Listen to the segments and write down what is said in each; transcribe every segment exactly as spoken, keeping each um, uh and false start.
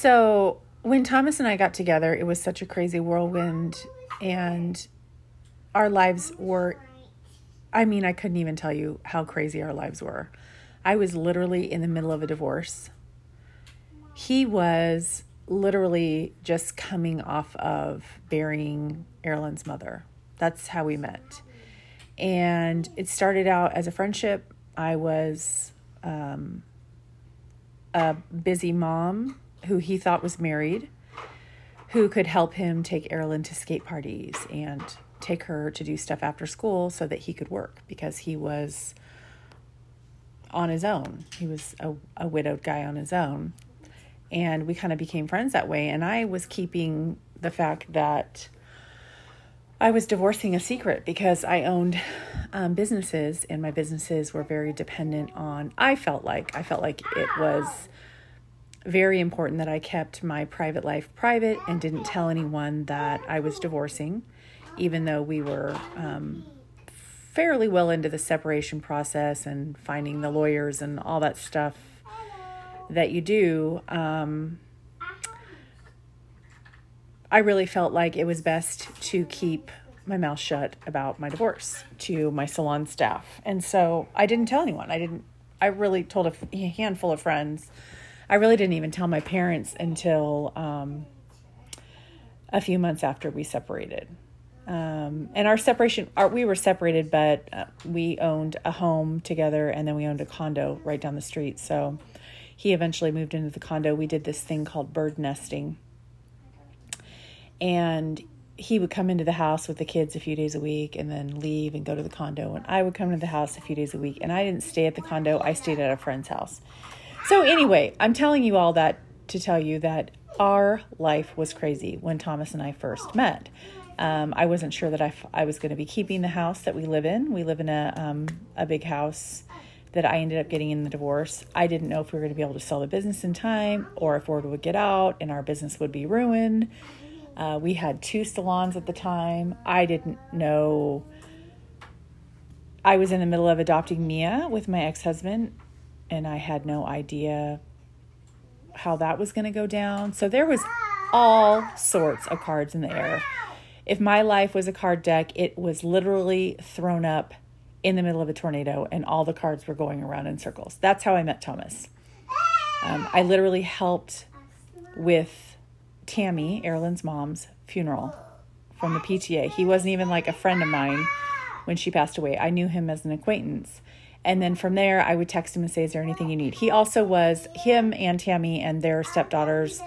So when Thomas and I got together, it was such a crazy whirlwind, and our lives were, I mean, I couldn't even tell you how crazy our lives were. I was literally in the middle of a divorce. He was literally just coming off of burying Erilyn's mother. That's how we met. And it started out as a friendship. I was um, a busy mom who he thought was married, who could help him take Erilyn to skate parties and take her to do stuff after school so that he could work, because he was on his own. He was a, a widowed guy on his own. And we kind of became friends that way. And I was keeping the fact that I was divorcing a secret, because I owned um, businesses, and my businesses were very dependent on, I felt like, I felt like it was very important that I kept my private life private and didn't tell anyone that I was divorcing, even though we were um, fairly well into the separation process and finding the lawyers and all that stuff that you do. um, I really felt like it was best to keep my mouth shut about my divorce to my salon staff. And so I didn't tell anyone. I didn't, I really told a handful of friends. I really didn't even tell my parents until um, a few months after we separated. Um, and our separation, our, we were separated, but uh, we owned a home together, and then we owned a condo right down the street. So he eventually moved into the condo. We did this thing called bird nesting. And he would come into the house with the kids a few days a week and then leave and go to the condo. And I would come to the house a few days a week. And I didn't stay at the condo. I stayed at a friend's house. So anyway, I'm telling you all that to tell you that our life was crazy when Thomas and I first met. Um, I wasn't sure that I, f- I was going to be keeping the house that we live in. We live in a um, a big house that I ended up getting in the divorce. I didn't know if we were going to be able to sell the business in time, or if Ford would get out and our business would be ruined. Uh, we had two salons at the time. I didn't know. I was in the middle of adopting Mia with my ex-husband, and I had no idea how that was going to go down. So there was all sorts of cards in the air. If my life was a card deck, it was literally thrown up in the middle of a tornado, and all the cards were going around in circles. That's how I met Thomas. Um, I literally helped with Tammy, Erilyn's mom's funeral from the P T A. He wasn't even like a friend of mine when she passed away. I knew him as an acquaintance. And then from there, I would text him and say, is there anything you need? He also was, him and Tammy and their stepdaughters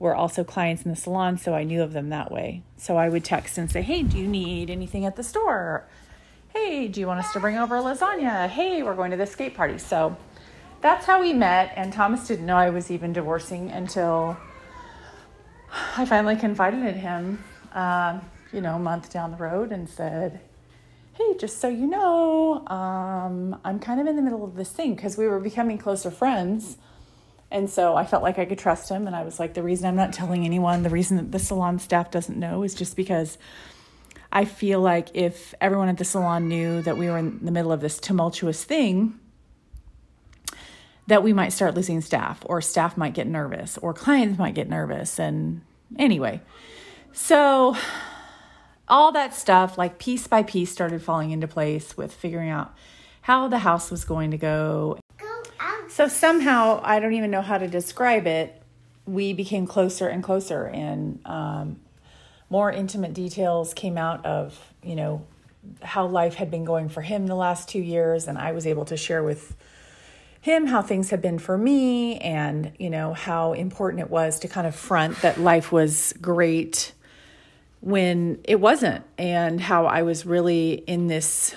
were also clients in the salon, so I knew of them that way. So I would text and say, hey, do you need anything at the store? Hey, do you want us to bring over lasagna? Hey, we're going to this skate party. So that's how we met. And Thomas didn't know I was even divorcing until I finally confided in him, um, you know, a month down the road, and said, hey, just so you know, um, I'm kind of in the middle of this thing, because we were becoming closer friends. And so I felt like I could trust him. And I was like, the reason I'm not telling anyone, the reason that the salon staff doesn't know, is just because I feel like if everyone at the salon knew that we were in the middle of this tumultuous thing, that we might start losing staff, or staff might get nervous, or clients might get nervous. And anyway, so all that stuff, like piece by piece, started falling into place with figuring out how the house was going to go. So somehow, I don't even know how to describe it, we became closer and closer, and um, more intimate details came out of, you know, how life had been going for him the last two years. And I was able to share with him how things had been for me, and, you know, how important it was to kind of front that life was great when it wasn't, and how I was really in this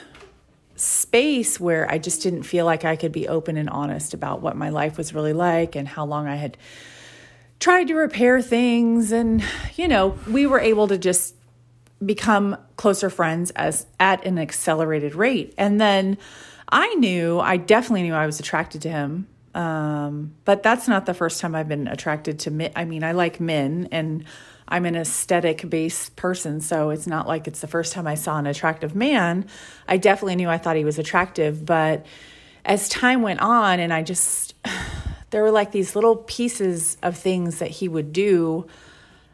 space where I just didn't feel like I could be open and honest about what my life was really like, and how long I had tried to repair things. And, you know, we were able to just become closer friends as at an accelerated rate. And then I knew, I definitely knew I was attracted to him. Um, but that's not the first time I've been attracted to men. I mean, I like men, and I'm an aesthetic-based person, so it's not like it's the first time I saw an attractive man. I definitely knew I thought he was attractive, but as time went on, and I just there were like these little pieces of things that he would do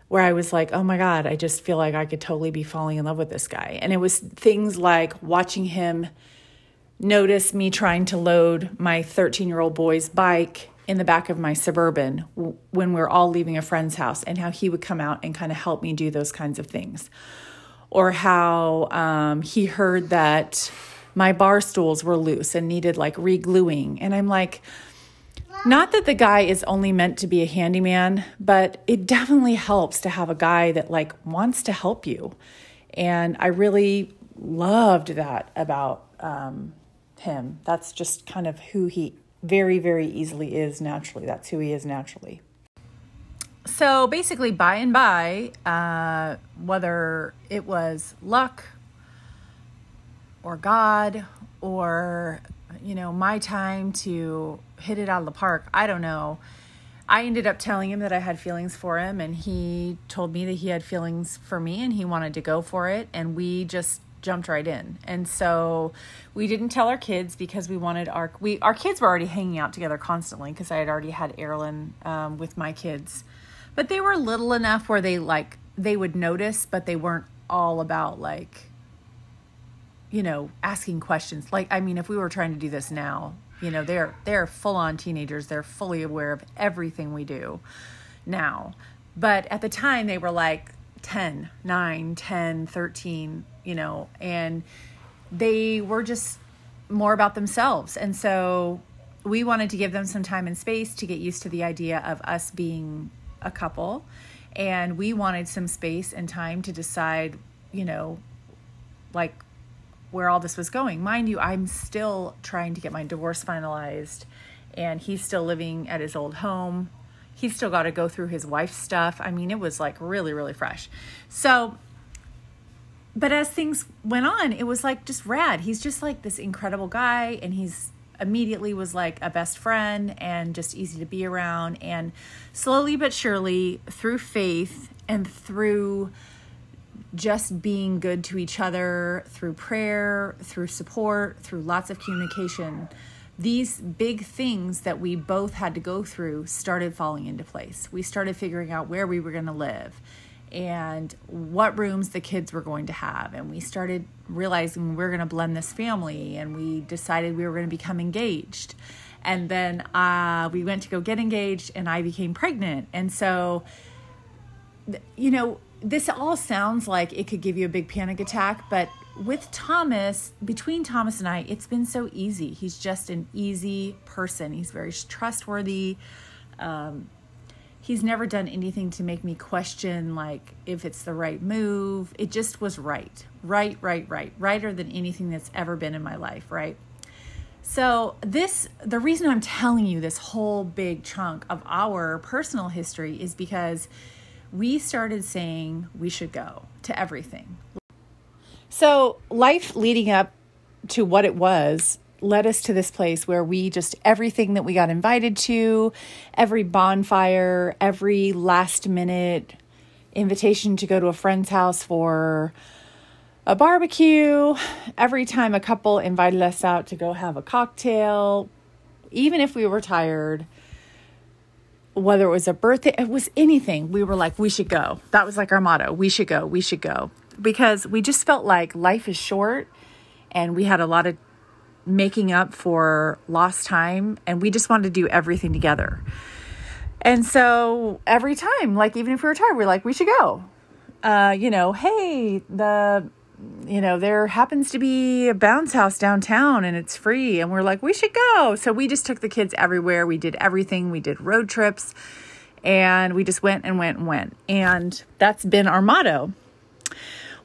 where I was like, oh my God, I just feel like I could totally be falling in love with this guy. And it was things like watching him notice me trying to load my thirteen-year-old boy's bike in the back of my Suburban when we're all leaving a friend's house, and how he would come out and kind of help me do those kinds of things. Or how um, he heard that my bar stools were loose and needed like re-gluing. And I'm like, not that the guy is only meant to be a handyman, but it definitely helps to have a guy that like wants to help you. And I really loved that about um, him. That's just kind of who he very, very easily is naturally. That's who he is naturally. So basically, by and by, uh, whether it was luck or God or, you know, my time to hit it out of the park, I don't know. I ended up telling him that I had feelings for him, and he told me that he had feelings for me and he wanted to go for it, and we just jumped right in. And so we didn't tell our kids because we wanted our we our kids were already hanging out together constantly because I had already had Erilyn um, with my kids. But they were little enough where they like they would notice, but they weren't all about like, you know, asking questions. Like, I mean, if we were trying to do this now, you know, they're they're full-on teenagers. They're fully aware of everything we do now. But at the time, they were like ten, nine, ten, thirteen, you know, and they were just more about themselves. And so we wanted to give them some time and space to get used to the idea of us being a couple. And we wanted some space and time to decide, you know, like, where all this was going. Mind you, I'm still trying to get my divorce finalized, and he's still living at his old home. He's still got to go through his wife's stuff. I mean, it was like really, really fresh. So, but as things went on, it was like just rad. He's just like this incredible guy, and he's immediately was like a best friend and just easy to be around. And slowly but surely, through faith and through just being good to each other, through prayer, through support, through lots of communication, these big things that we both had to go through started falling into place. We started figuring out where we were going to live and what rooms the kids were going to have. And we started realizing we we're going to blend this family, and we decided we were going to become engaged. And then uh, we went to go get engaged, and I became pregnant. And so, you know, this all sounds like it could give you a big panic attack, but with Thomas, between Thomas and I, it's been so easy. He's just an easy person. He's very trustworthy. Um, he's never done anything to make me question, like, if it's the right move. It just was right, right, right, right, righter than anything that's ever been in my life, right? So this, the reason I'm telling you this whole big chunk of our personal history is because we started saying we should go to everything. So life leading up to what it was led us to this place where we just, everything that we got invited to, every bonfire, every last minute invitation to go to a friend's house for a barbecue, every time a couple invited us out to go have a cocktail, even if we were tired, whether it was a birthday, it was anything, we were like, we should go. That was like our motto. We should go. We should go. Because we just felt like life is short, and we had a lot of making up for lost time, and we just wanted to do everything together. And so every time, like, even if we were tired, we were like, we should go. Uh, you know, hey, the, you know, there happens to be a bounce house downtown and it's free. And we're like, we should go. So we just took the kids everywhere. We did everything. We did road trips, and we just went and went and went. And that's been our motto.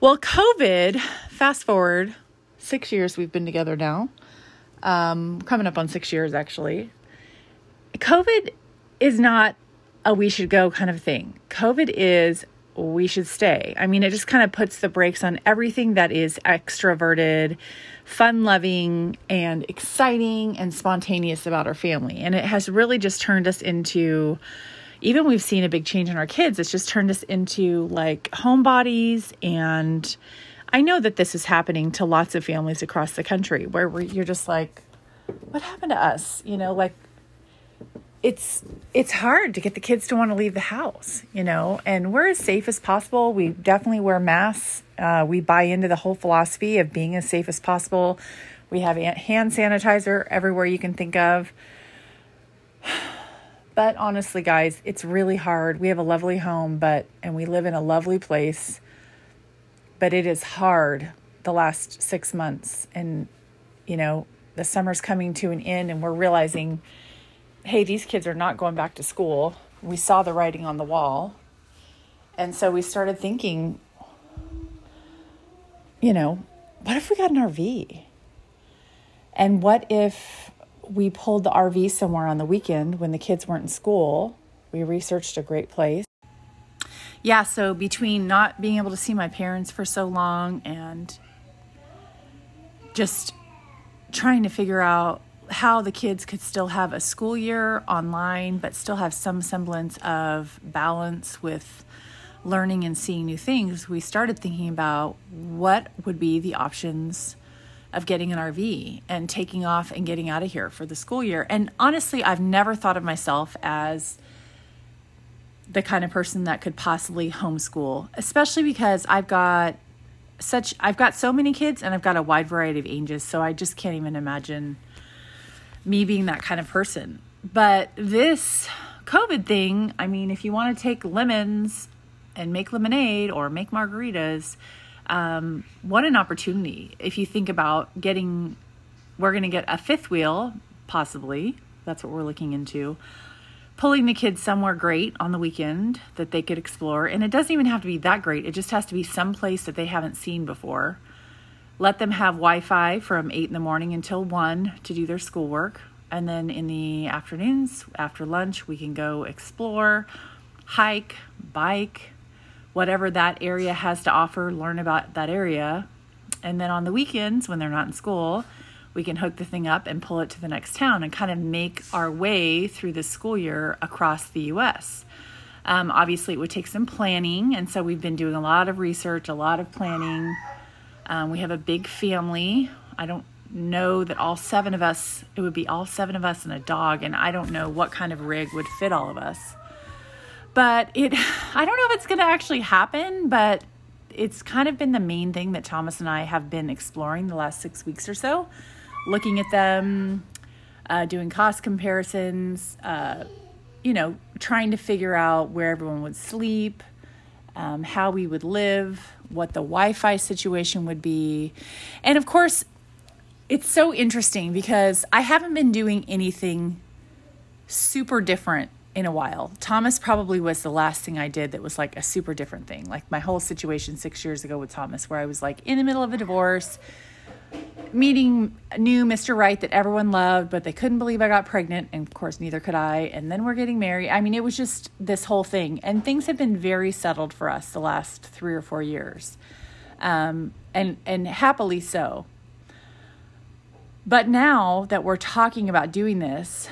Well, COVID, fast forward six years we've been together now, um, coming up on six years, actually. COVID is not a we should go kind of thing. COVID is we should stay. I mean, it just kind of puts the brakes on everything that is extroverted, fun-loving, and exciting and spontaneous about our family. And it has really just turned us into, even we've seen a big change in our kids, it's just turned us into like homebodies. And I know that this is happening to lots of families across the country where you're just like, what happened to us? You know, like, it's it's hard to get the kids to want to leave the house, you know, and we're as safe as possible. We definitely wear masks. Uh, we buy into the whole philosophy of being as safe as possible. We have hand sanitizer everywhere you can think of. But honestly, guys, it's really hard. We have a lovely home, but, and we live in a lovely place, but it is hard the last six months. And, you know, the summer's coming to an end and we're realizing, hey, these kids are not going back to school. We saw the writing on the wall. And so we started thinking, you know, what if we got an R V? And what if we pulled the R V somewhere on the weekend when the kids weren't in school? We researched a great place. Yeah, so between not being able to see my parents for so long and just trying to figure out how the kids could still have a school year online, but still have some semblance of balance with learning and seeing new things, we started thinking about what would be the options of getting an R V and taking off and getting out of here for the school year. And honestly, I've never thought of myself as the kind of person that could possibly homeschool, especially because I've got such, I've got so many kids and I've got a wide variety of ages. So I just can't even imagine me being that kind of person. But this COVID thing, I mean, if you want to take lemons and make lemonade or make margaritas, Um, what an opportunity. If you think about getting, we're going to get a fifth wheel, possibly. That's what we're looking into. Pulling the kids somewhere great on the weekend that they could explore. And it doesn't even have to be that great. It just has to be some place that they haven't seen before. Let them have Wi-Fi from eight in the morning until one to do their schoolwork. And then in the afternoons, after lunch, we can go explore, hike, bike, whatever that area has to offer, learn about that area. And then on the weekends, when they're not in school, we can hook the thing up and pull it to the next town and kind of make our way through the school year across the U S. Um, obviously, it would take some planning. And so we've been doing a lot of research, a lot of planning. Um, we have a big family. I don't know that all seven of us, it would be all seven of us and a dog. And I don't know what kind of rig would fit all of us. But it, I don't know if it's going to actually happen, but it's kind of been the main thing that Thomas and I have been exploring the last six weeks or so, looking at them, uh, doing cost comparisons, uh, you know, trying to figure out where everyone would sleep, um, how we would live, what the Wi-Fi situation would be. And of course, it's so interesting because I haven't been doing anything super different in a while. Thomas probably was the last thing I did that was like a super different thing. Like my whole situation six years ago with Thomas, where I was like in the middle of a divorce, meeting new Mister Right that everyone loved, but they couldn't believe I got pregnant. And of course, neither could I. And then we're getting married. I mean, it was just this whole thing. And things have been very settled for us the last three or four years. Um, and, and happily so. But now that we're talking about doing this,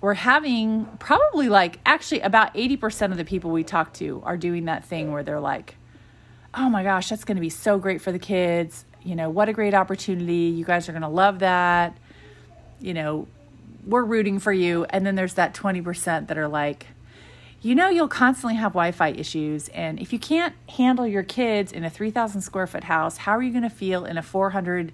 we're having probably like actually about eighty percent of the people we talk to are doing that thing where they're like, oh my gosh, that's going to be so great for the kids. You know, what a great opportunity. You guys are going to love that. You know, we're rooting for you. And then there's that twenty percent that are like, you know, you'll constantly have Wi-Fi issues. And if you can't handle your kids in a three thousand square foot house, how are you going to feel in a four hundred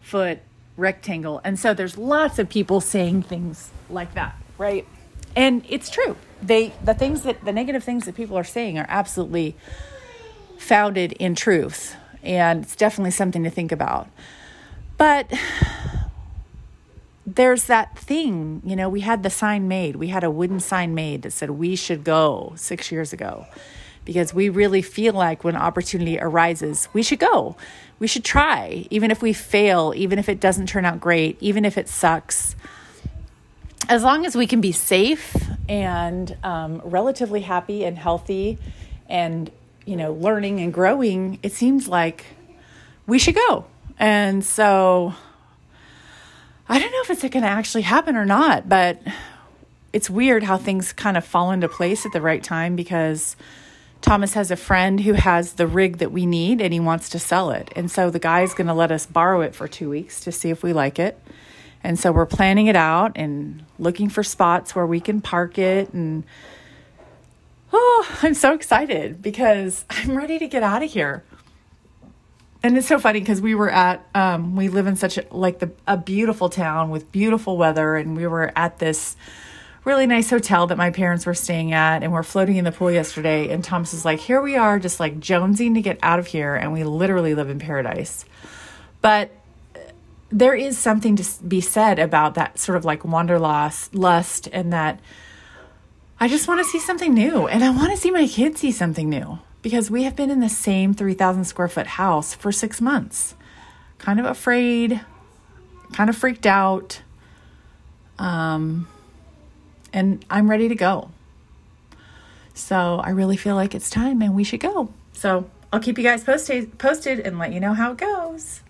foot rectangle? And so there's lots of people saying things like that. Right. And it's true. They, the things that the negative things that people are saying are absolutely founded in truth. And it's definitely something to think about. But there's that thing, you know, we had the sign made, we had a wooden sign made that said we should go six years ago because we really feel like when opportunity arises, we should go, we should try, even if we fail, even if it doesn't turn out great, even if it sucks. As long as we can be safe and um, relatively happy and healthy and, you know, learning and growing, it seems like we should go. And so I don't know if it's going to actually happen or not, but it's weird how things kind of fall into place at the right time because Thomas has a friend who has the rig that we need and he wants to sell it. And so the guy's going to let us borrow it for two weeks to see if we like it. And so we're planning it out and looking for spots where we can park it. And oh, I'm so excited because I'm ready to get out of here. And it's so funny because we were at, um, we live in such a, like the, a beautiful town with beautiful weather. And we were at this really nice hotel that my parents were staying at. And we're floating in the pool yesterday. And Thomas is like, here we are just like jonesing to get out of here. And we literally live in paradise. But there is something to be said about that sort of like wanderlust lust, and that I just want to see something new. And I want to see my kids see something new. Because we have been in the same three thousand square foot house for six months, kind of afraid, kind of freaked out. Um, and I'm ready to go. So I really feel like it's time and we should go. So I'll keep you guys posted, posted and let you know how it goes.